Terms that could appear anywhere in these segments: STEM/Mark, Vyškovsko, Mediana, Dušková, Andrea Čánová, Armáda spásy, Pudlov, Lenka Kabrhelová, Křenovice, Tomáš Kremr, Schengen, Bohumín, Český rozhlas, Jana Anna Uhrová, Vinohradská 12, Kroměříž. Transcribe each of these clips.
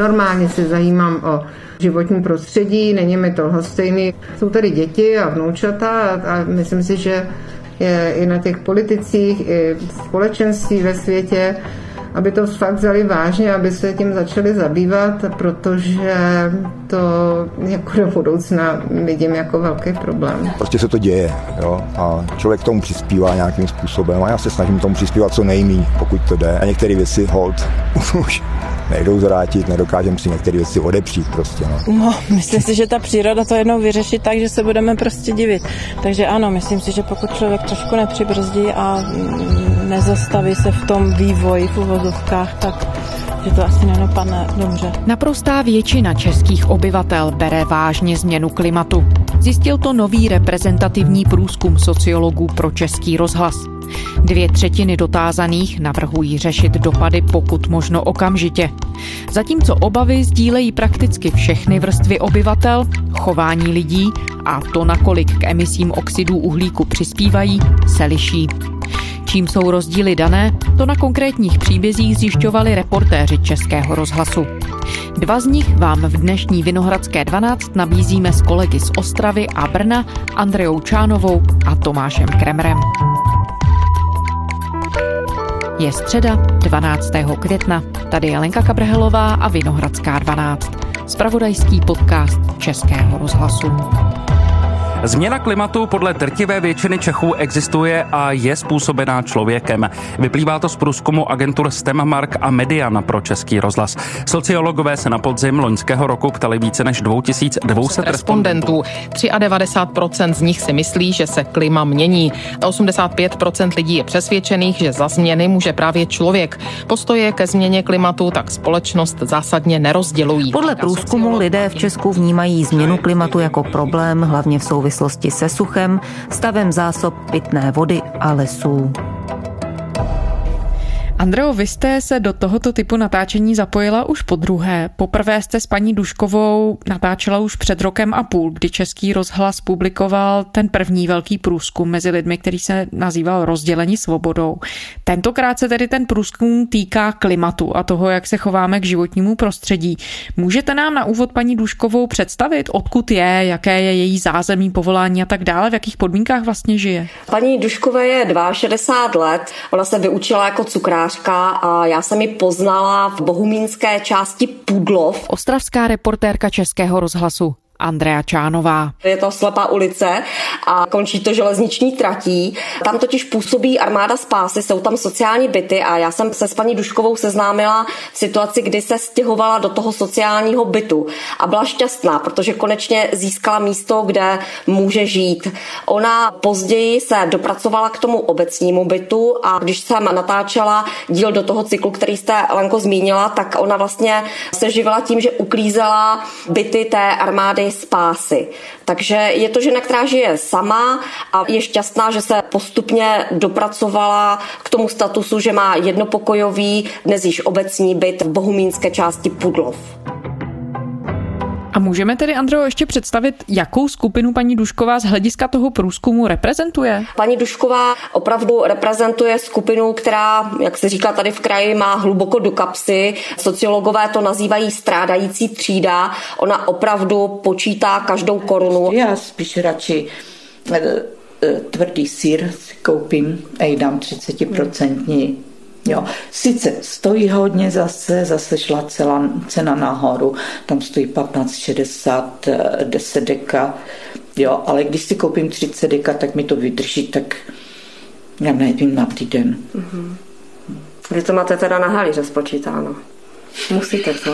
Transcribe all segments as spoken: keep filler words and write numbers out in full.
normálně se zajímám o životní prostředí, není mi to lhostejný. Jsou tady děti a vnoučata a, a myslím si, že je i na těch politicích, i v společenství ve světě, aby to fakt vzali vážně, aby se tím začali zabývat, protože to jako do budoucna vidím jako velký problém. Prostě se to děje, jo? A člověk tomu přispívá nějakým způsobem a já se snažím tomu přispívat co nejméně, pokud to jde. A některé věci hold už nejdou zvrátit, nedokážeme si některé věci odepřít prostě. No. no, myslím si, že ta příroda to jednou vyřeší tak, že se budeme prostě divit. Takže ano, myslím si, že pokud člověk trošku nepřibrzdí a nezastaví se v tom vývoji v uvozovkách, tak že to asi nedopadne dobře. Naprostá většina českých obyvatel bere vážně změnu klimatu. Zjistil to nový reprezentativní průzkum sociologů pro Český rozhlas. Dvě třetiny dotázaných navrhují řešit dopady pokud možno okamžitě. Zatímco obavy sdílejí prakticky všechny vrstvy obyvatel, chování lidí a to, nakolik k emisím oxidů uhlíku přispívají, se liší. Čím jsou rozdíly dané, to na konkrétních příbězích zjišťovali reportéři Českého rozhlasu. Dva z nich vám v dnešní Vinohradské dvanáct nabízíme s kolegy z Ostravy a Brna, Andreou Čánovou a Tomášem Kremrem. Je středa, dvanáctého května. Tady je Lenka Kabrhelová a Vinohradská dvanáct. Zpravodajský podcast Českého rozhlasu. Změna klimatu podle drtivé většiny Čechů existuje a je způsobená člověkem. Vyplývá to z průzkumu agentur STEM/Mark a Mediana pro Český rozhlas. Sociologové se na podzim loňského roku ptali více než dva tisíce dvě stě respondentů. devadesát tři procent z nich si myslí, že se klima mění. osmdesát pět procent lidí je přesvědčených, že za změny může právě člověk. Postoje ke změně klimatu tak společnost zásadně nerozdělují. Podle průzkumu lidé v Česku vnímají změnu klimatu jako problém, hlavně v souvislosti se suchem, stavem zásob pitné vody a lesů. Andreo, vy jste se do tohoto typu natáčení zapojila už podruhé. Poprvé jste s paní Duškovou natáčela už před rokem a půl, kdy Český rozhlas publikoval ten první velký průzkum mezi lidmi, který se nazýval Rozdělení svobodou. Tentokrát se tedy ten průzkum týká klimatu a toho, jak se chováme k životnímu prostředí. Můžete nám na úvod paní Duškovou představit, odkud je, jaké je její zázemí, povolání a tak dále, v jakých podmínkách vlastně žije? Paní Duškové je šedesát dva let, ona se vyučila jako cukrář. A já jsem ji poznala v bohumínské části Pudlov. Ostravská reportérka Českého rozhlasu Andrea Čánová. Je to slepá ulice a končí to železniční tratí. Tam totiž působí Armáda spásy, jsou tam sociální byty a já jsem se s paní Duškovou seznámila v situaci, kdy se stěhovala do toho sociálního bytu a byla šťastná, protože konečně získala místo, kde může žít. Ona později se dopracovala k tomu obecnímu bytu a když jsem natáčela díl do toho cyklu, který jste, Lenko, zmínila, tak ona vlastně se živila tím, že uklízela byty té Armády spásy. Takže je to žena, která žije sama a je šťastná, že se postupně dopracovala k tomu statusu, že má jednopokojový, dnes již obecní byt v bohumínské části Pudlov. A můžeme tedy, Andreo, ještě představit, jakou skupinu paní Dušková z hlediska toho průzkumu reprezentuje? Paní Dušková opravdu reprezentuje skupinu, která, jak se říká tady v kraji, má hluboko do kapsy. Sociologové to nazývají strádající třída. Ona opravdu počítá každou korunu. Já spíš radši tvrdý sýr koupím a jí dám třicet procent. Jo. Sice stojí hodně, zase, zase šla celá cena nahoru, tam stojí patnáct šedesát, deset deka, jo, ale když si koupím třicet deka, tak mi to vydrží, tak já nevím na týden. Mm-hmm. Vy to máte teda na halíře spočítáno? Musíte, co?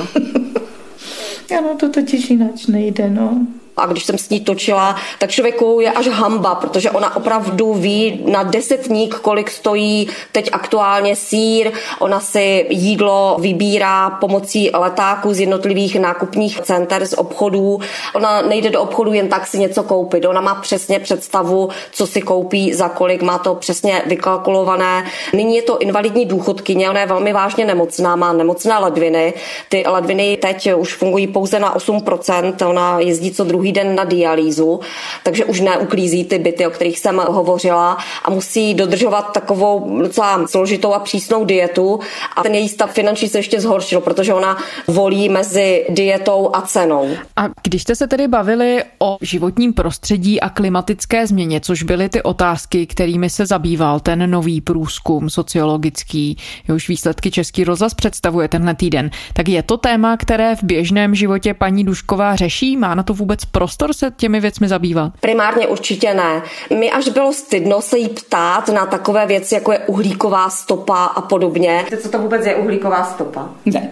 Ano, to totiž jináč nejde, no. A když jsem s ní točila, tak člověku je až hamba, protože ona opravdu ví na desetník, kolik stojí teď aktuálně sýr. Ona si jídlo vybírá pomocí letáku z jednotlivých nákupních center, z obchodů. Ona nejde do obchodu jen tak si něco koupit. Ona má přesně představu, co si koupí, za kolik, má to přesně vykalkulované. Nyní je to invalidní důchodkyně, ona je velmi vážně nemocná, má nemocné ledviny. Ty ledviny teď už fungují pouze na osm procent, ona jezdí co druhý druhý den na dialýzu, takže už neuklízí ty byty, o kterých jsem hovořila, a musí dodržovat takovou docela složitou a přísnou dietu. A ten její stav finanční se ještě zhoršil, protože ona volí mezi dietou a cenou. A když jste se tedy bavili o životním prostředí a klimatické změně, což byly ty otázky, kterými se zabýval ten nový průzkum sociologický, jehož výsledky Český rozhlas představuje tenhle týden, tak je to téma, které v běžném životě paní Dušková řeší? Má na to vůbec prostor se těmi věcmi zabývat? Primárně určitě ne. Mě až bylo stydno se jí ptát na takové věci, jako je uhlíková stopa a podobně. Co to vůbec je uhlíková stopa? Ne.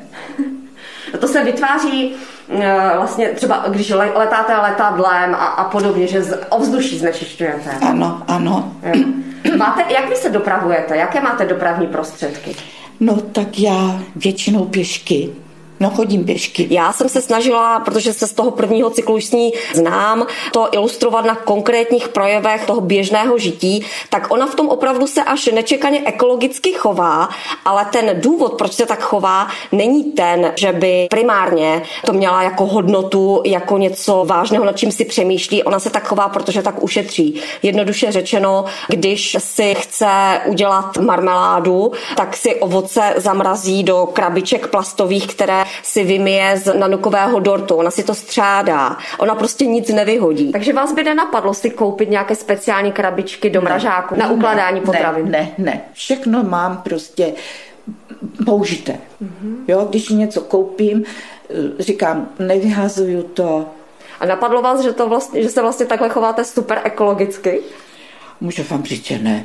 To se vytváří vlastně třeba, když letáte letadlem a, a podobně, že z ovzduší znečišťujete. Ano, ano. Máte, jak vy se dopravujete? Jaké máte dopravní prostředky? No tak já většinou pěšky. No, chodím pěšky. Já jsem se snažila, protože se z toho prvního cyklu s ní znám, to ilustrovat na konkrétních projevech toho běžného žití, tak ona v tom opravdu se až nečekaně ekologicky chová, ale ten důvod, proč se tak chová, není ten, že by primárně to měla jako hodnotu, jako něco vážného, nad čím si přemýšlí. Ona se tak chová, protože tak ušetří. Jednoduše řečeno, když si chce udělat marmeládu, tak si ovoce zamrazí do krabiček plastových, které si vymije z nanukového dortu. Ona si to střádá. Ona prostě nic nevyhodí. Takže vás by nenapadlo si koupit nějaké speciální krabičky do ne, mražáku na ukládání ne, potravin? Ne, ne, ne. Všechno mám prostě použité. Mm-hmm. Jo, když něco koupím, říkám, nevyhazuju to. A napadlo vás, že, to vlastně, že se vlastně takhle chováte super ekologicky? Můžu vám říct, že ne.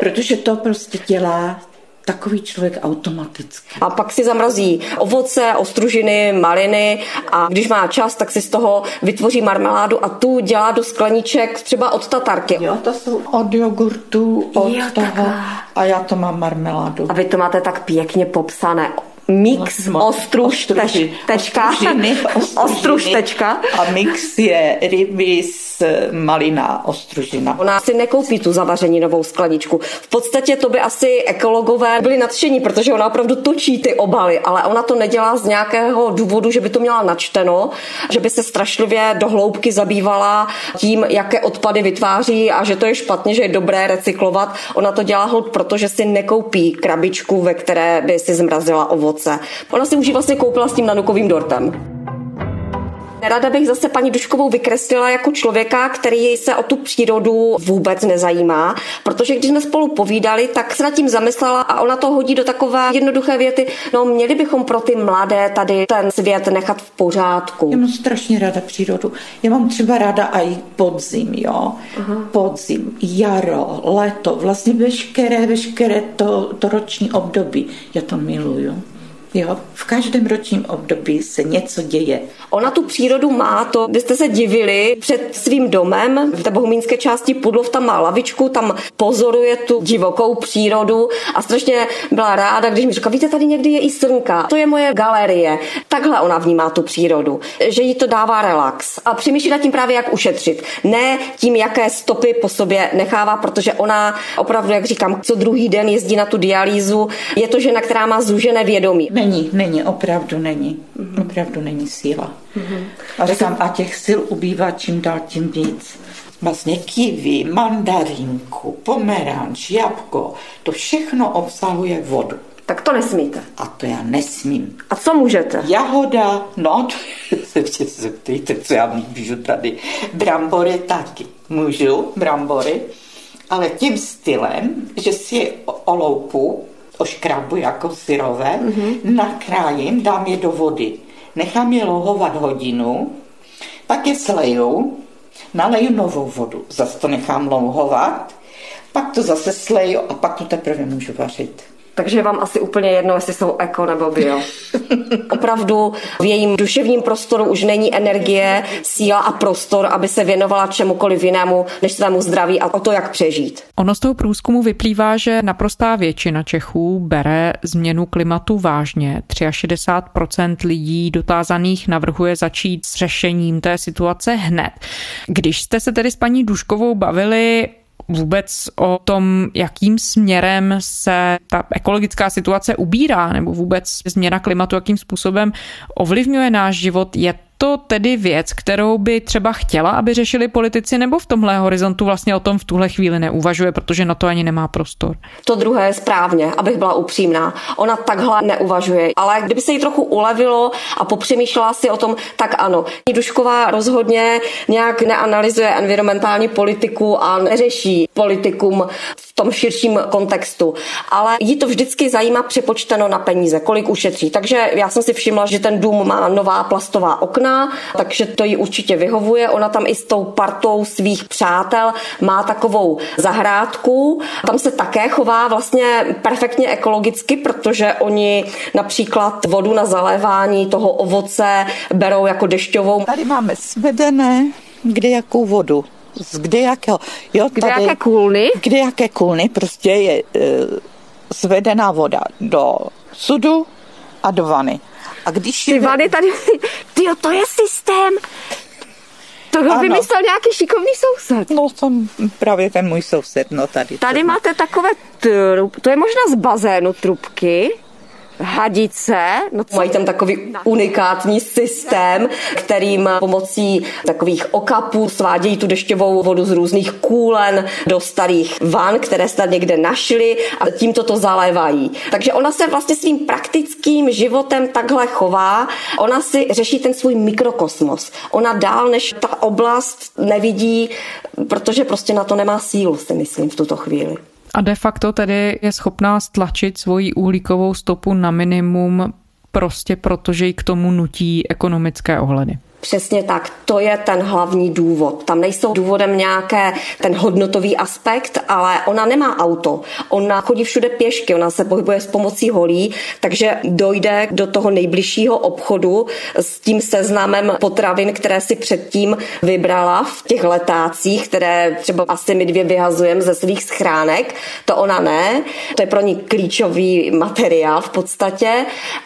Protože to prostě dělá takový člověk automaticky. A pak si zamrazí ovoce, ostružiny, maliny a když má čas, tak si z toho vytvoří marmeládu a tu dělá do skleníček třeba od tatarky. Jo, to jsou od jogurtu, od jo, toho taká. A já to mám marmeládu. A vy to máte tak pěkně popsané. Mix, ostruž, ostruži, tečka, ostružiny, ostružiny, ostruž, tečka. A mix je ryby s malina, ostružina. Ona si nekoupí tu zavařeninovou skleničku. V podstatě to by asi ekologové byli nadšení, protože ona opravdu točí ty obaly, ale ona to nedělá z nějakého důvodu, že by to měla načteno, že by se strašlivě do hloubky zabývala tím, jaké odpady vytváří a že to je špatně, že je dobré recyklovat. Ona to dělá hloub, protože si nekoupí krabičku, ve které by si zmrazila ovoce. Ona si už ji vlastně koupila s tím nanukovým dortem. Nerada bych zase paní Duškovou vykreslila jako člověka, který se o tu přírodu vůbec nezajímá, protože když jsme spolu povídali, tak se nad tím zamyslela a ona to hodí do takové jednoduché věty, no měli bychom pro ty mladé tady ten svět nechat v pořádku. Já mám strašně ráda přírodu. Já mám třeba ráda i podzim, jo. Aha. Podzim, jaro, léto, vlastně veškeré, veškeré to, to roční období. Já to miluju. Jo, v každém ročním období se něco děje. Ona tu přírodu má, to byste se divili, před svým domem v té bohumínské části Pudlov, tam má lavičku, tam pozoruje tu divokou přírodu a strašně byla ráda, když mi říkala, víte, tady někdy je i srnka, to je moje galerie. Takhle ona vnímá tu přírodu, že jí to dává relax a přemýšlí nad tím právě, jak ušetřit. Ne tím, jaké stopy po sobě nechává, protože ona opravdu, jak říkám, co druhý den jezdí na tu dialýzu, je to žena, která má zúžené vědomí. Není, není, opravdu není. Opravdu není síla. Mm-hmm. A říkám, a těch sil ubývá čím dál tím víc. Vlastně kiwi, mandarinku, pomeranč, jablko, to všechno obsahuje vodu. Tak to nesmíte. A to já nesmím. A co můžete? Jahoda, no, se vše zeptejte, co já můžu tady. Brambory taky. Můžu, brambory, ale tím stylem, že si je oloupu, oškrabu jako syrové, mm-hmm. nakrájím, dám je do vody. Nechám je louhovat hodinu, pak je sleju, naleju novou vodu, zase to nechám louhovat, pak to zase sleju a pak to teprve můžu vařit. Takže vám asi úplně jedno, jestli jsou eko nebo bio. Opravdu v jejím duševním prostoru už není energie, síla a prostor, aby se věnovala čemukoliv jinému, než svému zdraví a o to, jak přežít. Ono z toho průzkumu vyplývá, že naprostá většina Čechů bere změnu klimatu vážně. šedesát tři procent lidí dotázaných navrhuje začít s řešením té situace hned. Když jste se tedy s paní Duškovou bavili vůbec o tom, jakým směrem se ta ekologická situace ubírá, nebo vůbec změna klimatu, jakým způsobem ovlivňuje náš život, je to tedy věc, kterou by třeba chtěla, aby řešili politici, nebo v tomhle horizontu vlastně o tom v tuhle chvíli neuvažuje, protože na to ani nemá prostor? To druhé je správně, abych byla upřímná. Ona takhle neuvažuje, ale kdyby se jí trochu ulevilo a popřemýšlela si o tom, tak ano. Dušková rozhodně nějak neanalyzuje environmentální politiku a neřeší politikum v tom širším kontextu, ale jí to vždycky zajímá přepočteno na peníze, kolik ušetří. Takže já jsem si všimla, že ten dům má nová plastová okna, takže to jí určitě vyhovuje. Ona tam i s tou partou svých přátel má takovou zahrádku. Tam se také chová vlastně perfektně ekologicky, protože oni například vodu na zalévání toho ovoce berou jako dešťovou. Tady máme svedené, kde jakou vodu. Z kde jakého? Jo, kde tady, jaké kůlny? Kde jaké kůlny, prostě je e, zvedená voda do sudu a do vany. A když ty je... vany tady, tyjo, to je systém. To vymyslel nějaký šikovný soused. No, jsem právě ten můj soused, no tady. Tady máte takové, trup, to je možná z bazénu trubky. Hadice. No mají tam takový unikátní systém, kterým pomocí takových okapů svádějí tu dešťovou vodu z různých kůlen do starých van, které snad někde našli, a tímto to zalévají. Takže ona se vlastně svým praktickým životem takhle chová. Ona si řeší ten svůj mikrokosmos. Ona dál než ta oblast nevidí, protože prostě na to nemá sílu, si myslím, v tuto chvíli. A de facto tedy je schopná stlačit svoji uhlíkovou stopu na minimum prostě protože ji k tomu nutí ekonomické ohledy. Přesně tak, to je ten hlavní důvod. Tam nejsou důvodem nějaké ten hodnotový aspekt, ale ona nemá auto, ona chodí všude pěšky, ona se pohybuje s pomocí holí, takže dojde do toho nejbližšího obchodu s tím seznamem potravin, které si předtím vybrala v těch letácích, které třeba asi my dvě vyhazujeme ze svých schránek, to ona ne, to je pro ní klíčový materiál v podstatě.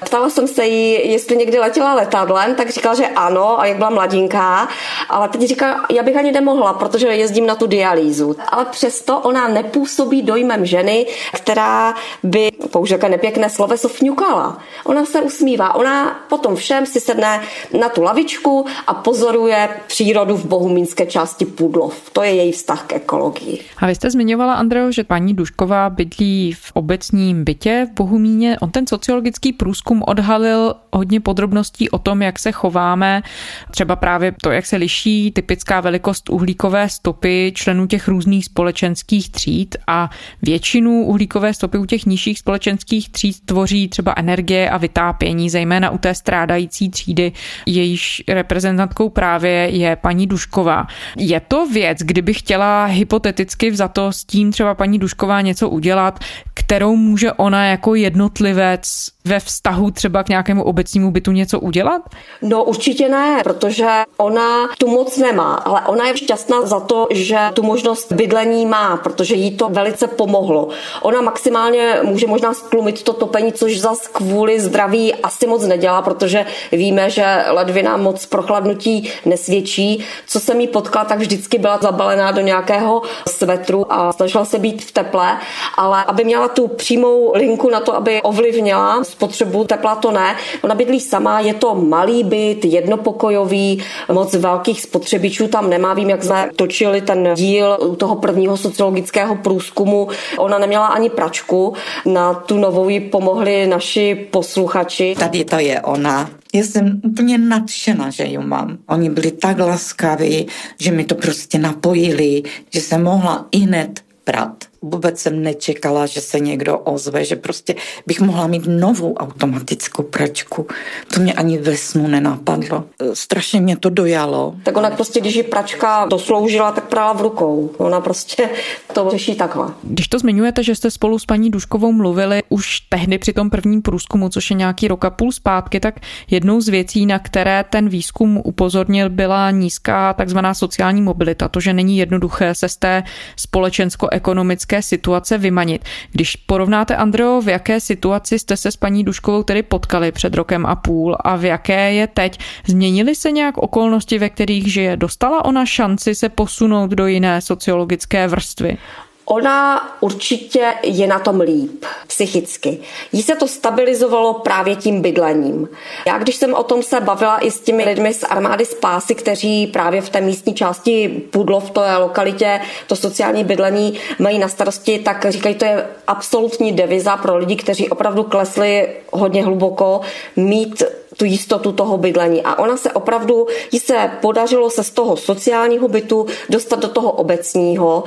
Ptala jsem se jí, jestli někdy letěla letadlem, tak říkala, že ano, a jak byla mladinká, ale teď říká, já bych ani nemohla, protože jezdím na tu dialýzu. Ale přesto ona nepůsobí dojmem ženy, která by, použiju jaké nepěkné sloveso, fňukala. Ona se usmívá, ona potom všem si sedne na tu lavičku a pozoruje přírodu v bohumínské části Pudlov. To je její vztah k ekologii. A vy jste zmiňovala, Andreo, že paní Dušková bydlí v obecním bytě v Bohumíně. On ten sociologický průzkum odhalil hodně podrobností o tom, jak se chováme, třeba právě to, jak se liší typická velikost uhlíkové stopy členů těch různých společenských tříd, a většinu uhlíkové stopy u těch nižších společenských tříd tvoří třeba energie a vytápění, zejména u té strádající třídy, jejíž reprezentantkou právě je paní Dušková. Je to věc, kdyby chtěla hypoteticky vzato s tím třeba paní Dušková něco udělat, kterou může ona jako jednotlivec ve vztahu třeba k nějakému obecnímu bytu něco udělat? No určitě ne, protože ona tu moc nemá, ale ona je šťastná za to, že tu možnost bydlení má, protože jí to velice pomohlo. Ona maximálně může možná stlumit to topení, což zas kvůli zdraví asi moc nedělá, protože víme, že ledvina moc prochladnutí nesvědčí. Co jsem jí potkala, tak vždycky byla zabalená do nějakého svetru a snažila se být v teple, ale aby měla tu přímou linku na to, aby ovlivnila spotřebu tepla, to ne. Ona bydlí sama, je to malý byt, jednopokojový, moc velkých spotřebičů tam nemá. Vím, jak jsme točili ten díl u toho prvního sociologického průzkumu. Ona neměla ani pračku, na tu novou jí pomohli naši posluchači. Tady to je ona. Já jsem úplně nadšena, že ji mám. Oni byli tak laskaví, že mi to prostě napojili, že jsem mohla ihned prát. Vůbec jsem nečekala, že se někdo ozve, že prostě bych mohla mít novou automatickou pračku. To mě ani ve snu nenapadlo. Strašně mě to dojalo. Tak ona prostě, když ji pračka dosloužila, tak prala v rukou. Ona prostě to řeší takhle. Když to zmiňujete, že jste spolu s paní Duškovou mluvili už tehdy při tom prvním průzkumu, což je nějaký rok a půl zpátky, tak jednou z věcí, na které ten výzkum upozornil, byla nízká takzvaná sociální mobilita. To, že není jednoduché se z té společensko-ekonomické situace vymanit. Když porovnáte, Andreo, v jaké situaci jste se s paní Duškovou tedy potkali před rokem a půl a v jaké je teď? Změnily se nějak okolnosti, ve kterých žije? Dostala ona šanci se posunout do jiné sociologické vrstvy? Ona určitě je na tom líp psychicky. Jí se to stabilizovalo právě tím bydlením. Já, když jsem o tom se bavila i s těmi lidmi z Armády spásy, kteří právě v té místní části Pudlov, to je lokalitě, to sociální bydlení mají na starosti, tak říkají, to je absolutní deviza pro lidi, kteří opravdu klesli hodně hluboko, mít tu jistotu toho bydlení. A ona se opravdu, jí se podařilo se z toho sociálního bytu dostat do toho obecního,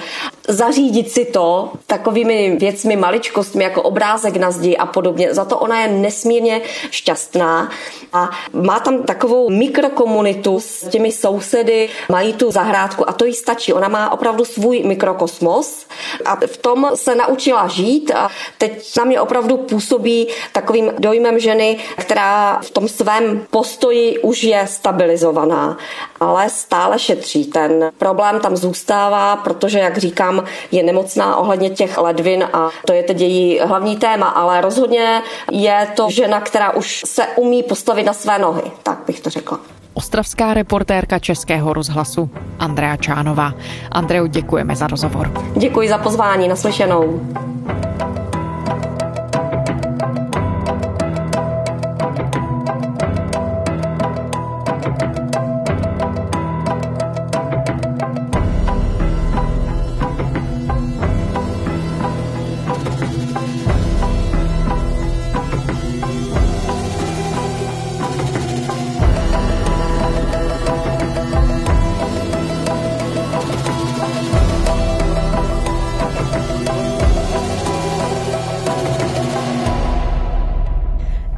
zařídit si to takovými věcmi, maličkostmi, jako obrázek na zdi a podobně. Za to ona je nesmírně šťastná a má tam takovou mikrokomunitu s těmi sousedy, mají tu zahrádku a to jí stačí. Ona má opravdu svůj mikrokosmos a v tom se naučila žít a teď na mě opravdu působí takovým dojmem ženy, která v tom svém postoji už je stabilizovaná, ale stále šetří. Ten problém tam zůstává, protože, jak říkám, je nemocná ohledně těch ledvin a to je teď její hlavní téma, ale rozhodně je to žena, která už se umí postavit na své nohy, tak bych to řekla. Ostravská reportérka Českého rozhlasu Andrea Čánová. Andreu, děkujeme za rozhovor. Děkuji za pozvání, naslyšenou.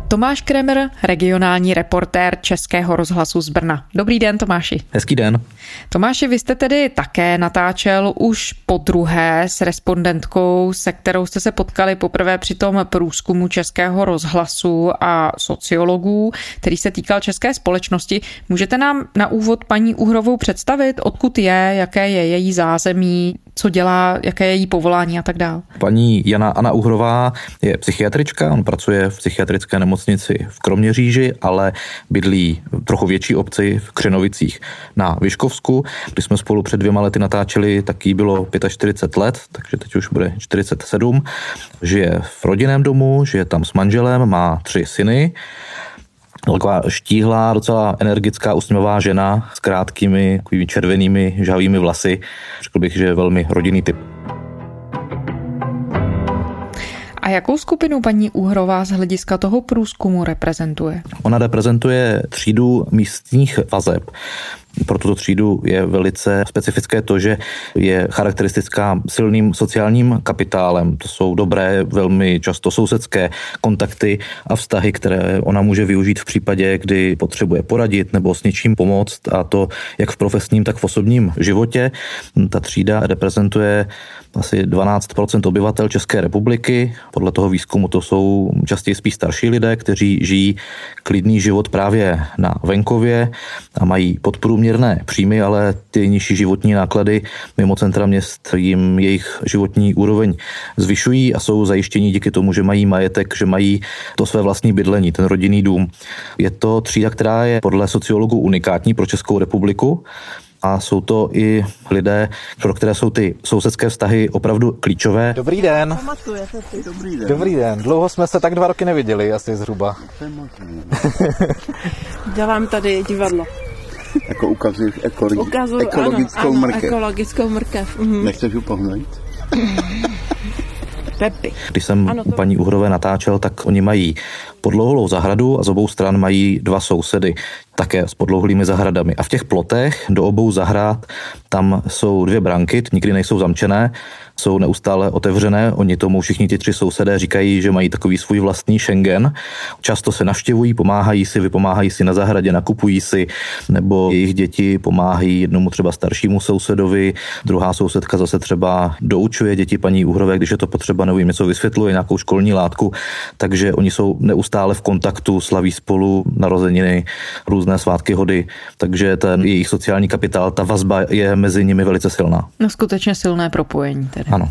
Tomáš Kremr, regionální reportér Českého rozhlasu z Brna. Dobrý den, Tomáši. Hezký den. Tomáši, vy jste tedy také natáčel už po druhé s respondentkou, se kterou jste se potkali poprvé při tom průzkumu Českého rozhlasu a sociologů, který se týkal české společnosti. Můžete nám na úvod paní Uhrovou představit, odkud je, jaké je její zázemí, co dělá, jaké je její povolání a tak dále? Paní Jana Anna Uhrová je psychiatrička, on pracuje v psychiatrické nemocnici v Kroměříži, ale bydlí v trochu větší obci v Křenovicích na Vyškovsku. Když jsme spolu před dvěma lety natáčeli, tak jí bylo čtyřicet pět let, takže teď už bude čtyřicet sedm. Žije v rodinném domu, žije tam s manželem, má tři syny. Taková štíhlá, docela energická, usměvavá žena s krátkými, takovými červenými, žhavými vlasy. Řekl bych, že je velmi rodinný typ. A jakou skupinu paní Uhrová z hlediska toho průzkumu reprezentuje? Ona reprezentuje třídu místních vazeb. Pro tuto třídu je velice specifické to, že je charakteristická silným sociálním kapitálem. To jsou dobré, velmi často sousedské kontakty a vztahy, které ona může využít v případě, kdy potřebuje poradit nebo s něčím pomoct, a to jak v profesním, tak v osobním životě. Ta třída reprezentuje asi dvanáct procent obyvatel České republiky. Podle toho výzkumu to jsou častěji spíš starší lidé, kteří žijí klidný život právě na venkově a mají podprůměrné příjmy, ale ty nižší životní náklady mimo centra měst jim jejich životní úroveň zvyšují a jsou zajištění díky tomu, že mají majetek, že mají to své vlastní bydlení, ten rodinný dům. Je to třída, která je podle sociologů unikátní pro Českou republiku. A jsou to i lidé, pro které jsou ty sousedské vztahy opravdu klíčové. Dobrý den. Dobrý den. Dobrý den. Dlouho jsme se tak dva roky neviděli, asi zhruba. Dělám tady divadlo. Jako ukazuji ekologi- Ukazuj, ekologickou, ano, mrkev. Ano, ekologickou mrkev. Mm-hmm. Nechceš upomnout? Pepi. Když jsem ano, to... paní Uhrové natáčel, tak oni mají podlouhlou zahradu a z obou stran mají dva sousedy, také s podlouhlými zahradami. A v těch plotech do obou zahrad tam jsou dvě branky, nikdy nejsou zamčené, jsou neustále otevřené. Oni tomu všichni ti tři sousedé říkají, že mají takový svůj vlastní Schengen. Často se navštěvují, pomáhají si, vypomáhají si na zahradě, nakupují si, nebo jejich děti pomáhají jednomu třeba staršímu sousedovi, druhá sousedka zase třeba doučuje děti paní Uhrové, když je to potřeba, nebo jim něco vysvětluje, nějakou školní látku, takže oni jsou neustále v kontaktu, slaví spolu narozeniny, různé svátky, hody, takže ten jejich sociální kapitál, ta vazba je mezi nimi velice silná. No skutečně silné propojení tedy. Ano.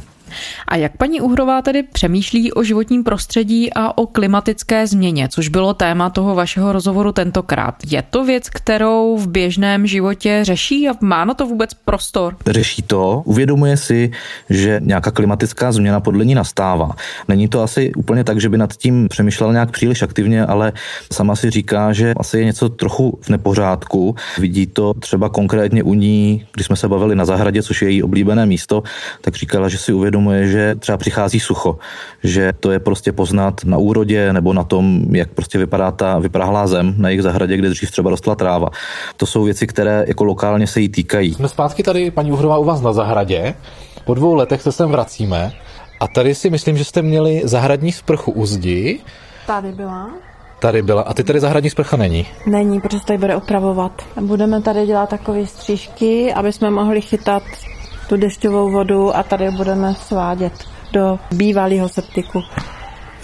A jak paní Uhrová tedy přemýšlí o životním prostředí a o klimatické změně, což bylo téma toho vašeho rozhovoru tentokrát? Je to věc, kterou v běžném životě řeší a má na to vůbec prostor? Řeší to, uvědomuje si, že nějaká klimatická změna podle ní nastává. Není to asi úplně tak, že by nad tím přemýšlela nějak příliš aktivně, ale sama si říká, že asi je něco trochu v nepořádku. Vidí to třeba konkrétně u ní, když jsme se bavili na zahradě, což je její oblíbené místo, tak říkala, že si uvědomuje, že třeba přichází sucho, že to je prostě poznat na úrodě nebo na tom, jak prostě vypadá ta vyprahlá zem na jejich zahradě, kde dřív třeba rostla tráva. To jsou věci, které jako lokálně se jí týkají. Jsme zpátky tady, paní Uhrová, u vás na zahradě. Po dvou letech se sem vracíme a tady si myslím, že jste měli zahradní sprchu u zdi. Tady byla. Tady byla. A ty tady zahradní sprcha není? Není, protože tady bude opravovat. Budeme tady dělat takové střížky, aby jsme mohli chytat tu dešťovou vodu a tady budeme svádět do bývalého septiku.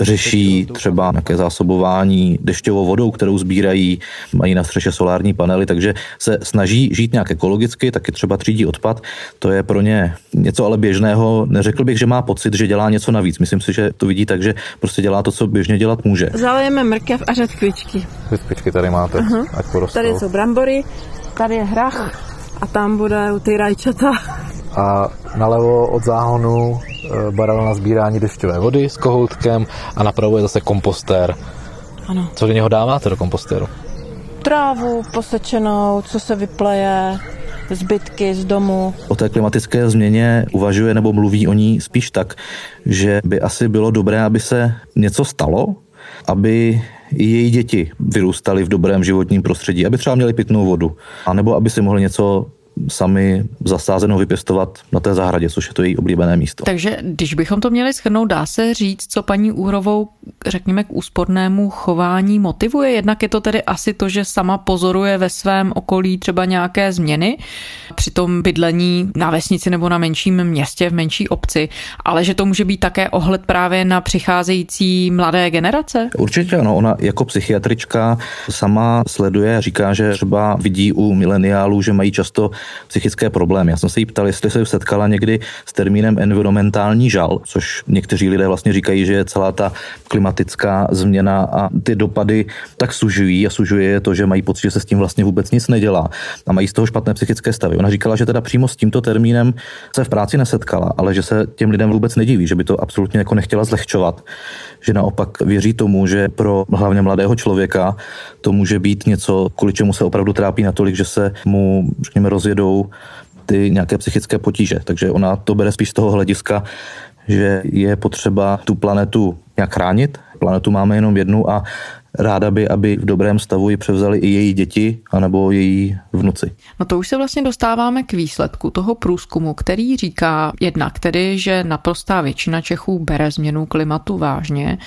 Řeší třeba nějaké zásobování dešťovou vodou, kterou sbírají, mají na střeše solární panely, takže se snaží žít nějak ekologicky, taky třeba třídí odpad. To je pro ně něco ale běžného. Neřekl bych, že má pocit, že dělá něco navíc. Myslím si, že to vidí tak, že prostě dělá to, co běžně dělat může. Zalejeme mrkev a řetkvičky. Řetkvičky tady máte, uh-huh. Ať porostou. Tady jsou brambory, tady je hrach a tam budou ty rajčata. A nalevo od záhonu barel na sbírání dešťové vody s kohoutkem a napravo je zase kompostér. Ano. Co do něho dáváte, do kompostéru? Trávu posečenou, co se vypleje, zbytky z domu. O té klimatické změně uvažuje nebo mluví o ní spíš tak, že by asi bylo dobré, aby se něco stalo, aby i její děti vyrůstaly v dobrém životním prostředí, aby třeba měli pitnou vodu, anebo aby si mohli něco sami zasázenou vypěstovat na té zahradě, což je to její oblíbené místo. Takže když bychom to měli shrnout, dá se říct, co paní Uhrovou, řekněme, k úspornému chování motivuje. Jednak je to tedy asi to, že sama pozoruje ve svém okolí třeba nějaké změny při tom bydlení na vesnici nebo na menším městě, v menší obci, ale že to může být také ohled právě na přicházející mladé generace? Určitě ano, ona jako psychiatrička sama sleduje, říká, že třeba vidí u mileniálů, že mají často psychické problémy. Já jsem se jí ptal, jestli se setkala někdy s termínem environmentální žal, což někteří lidé vlastně říkají, že celá ta klimatická změna a ty dopady tak sužují a sužuje to, že mají pocit, že se s tím vlastně vůbec nic nedělá a mají z toho špatné psychické stavy. Ona říkala, že teda přímo s tímto termínem se v práci nesetkala, ale že se těm lidem vůbec nediví, že by to absolutně jako nechtěla zlehčovat, že naopak věří tomu, že pro hlavně mladého člověka to může být něco, kvůli čemu se opravdu trápí natolik, že se mu, řekněme, rozjedou ty nějaké psychické potíže. Takže ona to bere spíš z toho hlediska, že je potřeba tu planetu nějak chránit. Planetu máme jenom jednu a ráda by, aby v dobrém stavu ji převzali i její děti anebo její vnuci. No to už se vlastně dostáváme k výsledku toho průzkumu, který říká jednak tedy, že naprostá většina Čechů bere změnu klimatu vážně.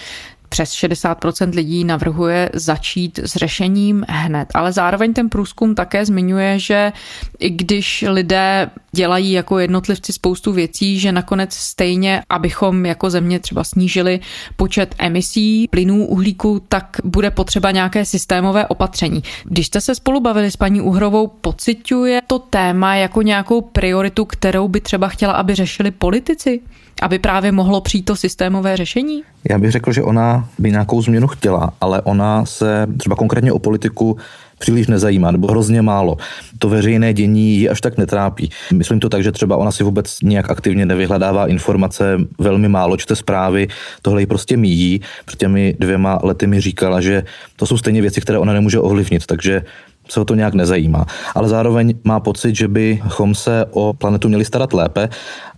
Přes šedesát procent lidí navrhuje začít s řešením hned, ale zároveň ten průzkum také zmiňuje, že i když lidé dělají jako jednotlivci spoustu věcí, že nakonec stejně, abychom jako země třeba snížili počet emisí plynů uhlíku, tak bude potřeba nějaké systémové opatření. Když jste se spolu bavili s paní Uhrovou, pociťuje to téma jako nějakou prioritu, kterou by třeba chtěla, aby řešili politici? Aby právě mohlo přijít to systémové řešení? Já bych řekl, že ona by nějakou změnu chtěla, ale ona se třeba konkrétně o politiku příliš nezajímá, nebo hrozně málo. To veřejné dění ji až tak netrápí. Myslím to tak, že třeba ona si vůbec nějak aktivně nevyhledává informace, velmi málo čte zprávy, tohle ji prostě míjí. Před těmi dvěma lety mi říkala, že to jsou stejně věci, které ona nemůže ovlivnit, takže se o to nějak nezajímá. Ale zároveň má pocit, že bychom se o planetu měli starat lépe.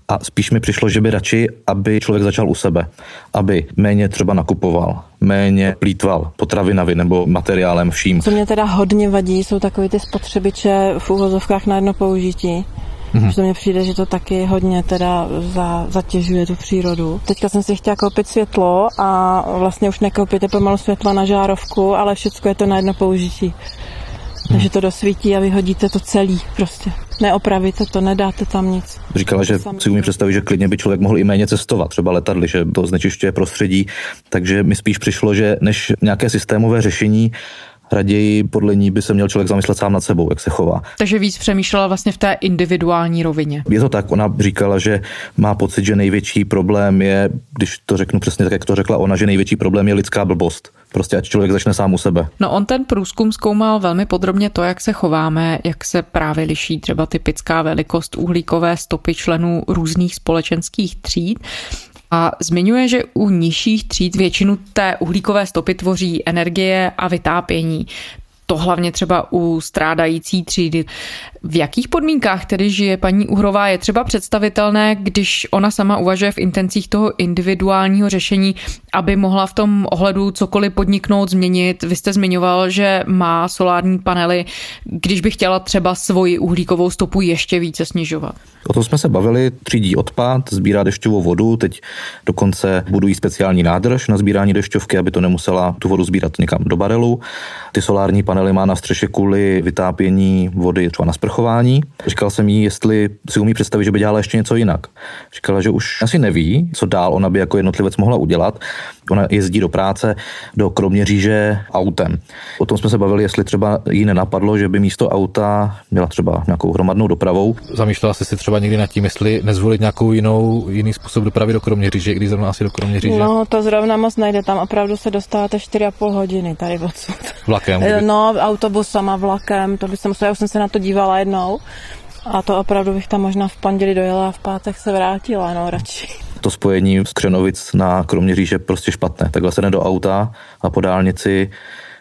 A spíš mi přišlo, že by radši, aby člověk začal u sebe, aby méně třeba nakupoval, méně plýtval potravinami nebo materiálem vším. Co mě teda hodně vadí, jsou takový ty spotřebiče v uvozovkách na jedno použití. Mm-hmm. Protože mně přijde, že to taky hodně teda za, zatěžuje tu přírodu. Teďka jsem si chtěla koupit světlo a vlastně už nekoupíte pomalu světlo na žárovku, ale všechno je to na jedno použití. Takže to dosvítí a vyhodíte to celý prostě. Neopravíte to, nedáte tam nic. Říkala, že si umí představit, že klidně by člověk mohl i méně cestovat, třeba letadly, že to znečišťuje prostředí. Takže mi spíš přišlo, že než nějaké systémové řešení, raději podle ní by se měl člověk zamyslet sám nad sebou, jak se chová. Takže víc přemýšlela vlastně v té individuální rovině. Je to tak, ona říkala, že má pocit, že největší problém je, když to řeknu přesně tak, jak to řekla ona, že největší problém je lidská blbost. Prostě ať člověk začne sám u sebe. No on ten průzkum zkoumal velmi podrobně to, jak se chováme, jak se právě liší třeba typická velikost uhlíkové stopy členů různých společenských tříd. A zmiňuje, že u nižších tříd většinu té uhlíkové stopy tvoří energie a vytápění. To hlavně třeba u strádající třídy. V jakých podmínkách tedy žije paní Uhrová je třeba představitelné, když ona sama uvažuje v intencích toho individuálního řešení, aby mohla v tom ohledu cokoliv podniknout, změnit. Vy jste zmiňoval, že má solární panely, když by chtěla třeba svoji uhlíkovou stopu ještě více snižovat. O tom jsme se bavili, třídí odpad, sbírá dešťovou vodu, teď dokonce budují speciální nádrž na sbírání dešťovky, aby to nemusela tu vodu sbírat někam do barelu. Ty solární panely má na střeše kvůli vytápění vody, třeba na sprchování. Říkal jsem jí, jestli si umí představit, že by dělala ještě něco jinak. Říkala, že už asi neví, co dál ona by jako jednotlivec mohla udělat. Ona jezdí do práce do Kroměříže autem. O tom jsme se bavili, jestli třeba jí nenapadlo, že by místo auta měla třeba nějakou hromadnou dopravou. Zamýšlela jste si třeba někdy nad tím, jestli nezvolit nějakou jinou, jiný způsob dopravy do Kroměříže, když zrovna asi do Kroměříže. No, to zrovna moc nejde, tam opravdu se dostáváte čtyři a půl hodiny tady odsud. Vlakem. No, autobusem a vlakem, to by se musela, já už jsem se na to dívala jednou. A to opravdu bych tam možná v pondělí dojela a v pátek se vrátila, no radši. To spojení z Křenovic na Kroměříž je prostě špatné. Takhle se jde do auta a po dálnici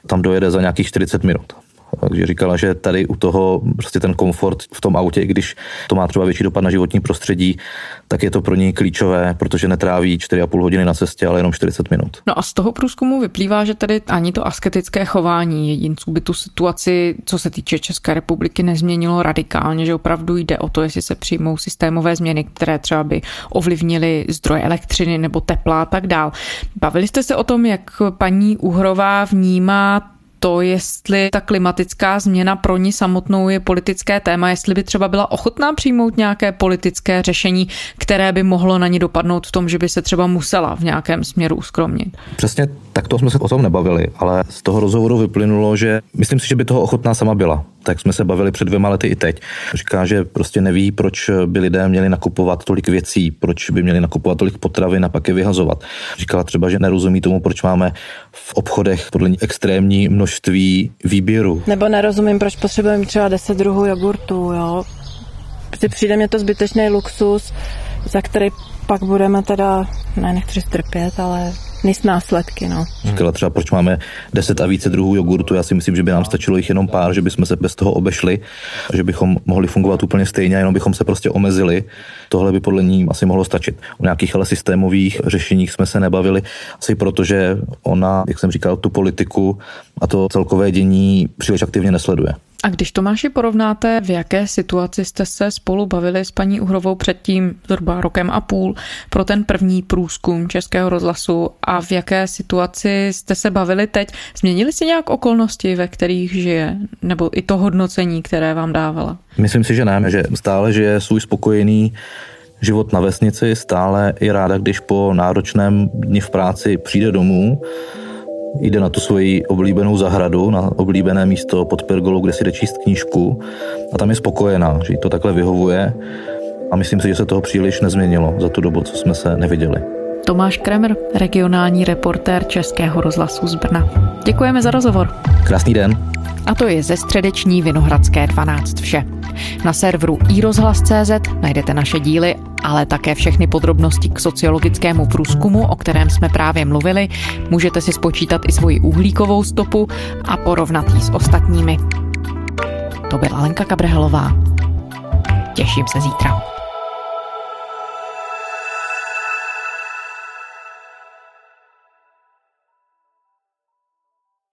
tam dojede za nějakých čtyřicet minut. Takže říkala, že tady u toho prostě ten komfort v tom autě, i když to má třeba větší dopad na životní prostředí, tak je to pro ní klíčové, protože netráví čtyři a půl hodiny na cestě, ale jenom čtyřicet minut. No a z toho průzkumu vyplývá, že tady ani to asketické chování jedinců by tu situaci, co se týče České republiky, nezměnilo radikálně, že opravdu jde o to, jestli se přijmou systémové změny, které třeba by ovlivnily zdroje elektřiny nebo tepla a tak dál. Bavili jste se o tom, jak paní Uhrová vnímá to, jestli ta klimatická změna pro ní samotnou je politické téma, jestli by třeba byla ochotná přijmout nějaké politické řešení, které by mohlo na ní dopadnout v tom, že by se třeba musela v nějakém směru uskromnit. Přesně tak, to jsme se o tom nebavili, ale z toho rozhovoru vyplynulo, že myslím si, že by toho ochotná sama byla. Tak jsme se bavili před dvěma lety i teď. Říká, že prostě neví, proč by lidé měli nakupovat tolik věcí, proč by měli nakupovat tolik potravin a pak je vyhazovat. Říkala třeba, že nerozumí tomu, proč máme v obchodech podle ní extrémní množství výběru. Nebo nerozumím, proč potřebujeme třeba deset druhů jogurtů, jo. Přijde mě to zbytečný luxus, za který pak budeme teda, ne, nechci strpět, ale nic následky, no. Říkala třeba, proč máme deset a více druhů jogurtu, já si myslím, že by nám stačilo jich jenom pár, že bychom se bez toho obešli, že bychom mohli fungovat úplně stejně, jenom bychom se prostě omezili. Tohle by podle ní asi mohlo stačit. O nějakých ale systémových řešeních jsme se nebavili, asi protože ona, jak jsem říkal, tu politiku a to celkové dění příliš aktivně nesleduje. A když, Tomáši, porovnáte, v jaké situaci jste se spolu bavili s paní Uhrovou předtím zhruba rokem a půl pro ten první průzkum Českého rozhlasu a v jaké situaci jste se bavili teď, změnily si nějak okolnosti, ve kterých žije, nebo i to hodnocení, které vám dávala? Myslím si, že ne, že stále žije svůj spokojený život na vesnici, stále je ráda, když po náročném dni v práci přijde domů, jde na tu svoji oblíbenou zahradu, na oblíbené místo pod pergolou, kde si jde číst knížku a tam je spokojená, že jí to takhle vyhovuje a myslím si, že se toho příliš nezměnilo za tu dobu, co jsme se neviděli. Tomáš Kremr, regionální reportér Českého rozhlasu z Brna. Děkujeme za rozhovor. Krásný den. A to je ze středeční Vinohradské dvanáct vše. Na serveru i rozhlas tečka cé zet najdete naše díly, ale také všechny podrobnosti k sociologickému průzkumu, o kterém jsme právě mluvili. Můžete si spočítat i svoji uhlíkovou stopu a porovnat ji s ostatními. To byla Lenka Kabrhelová. Těším se zítra.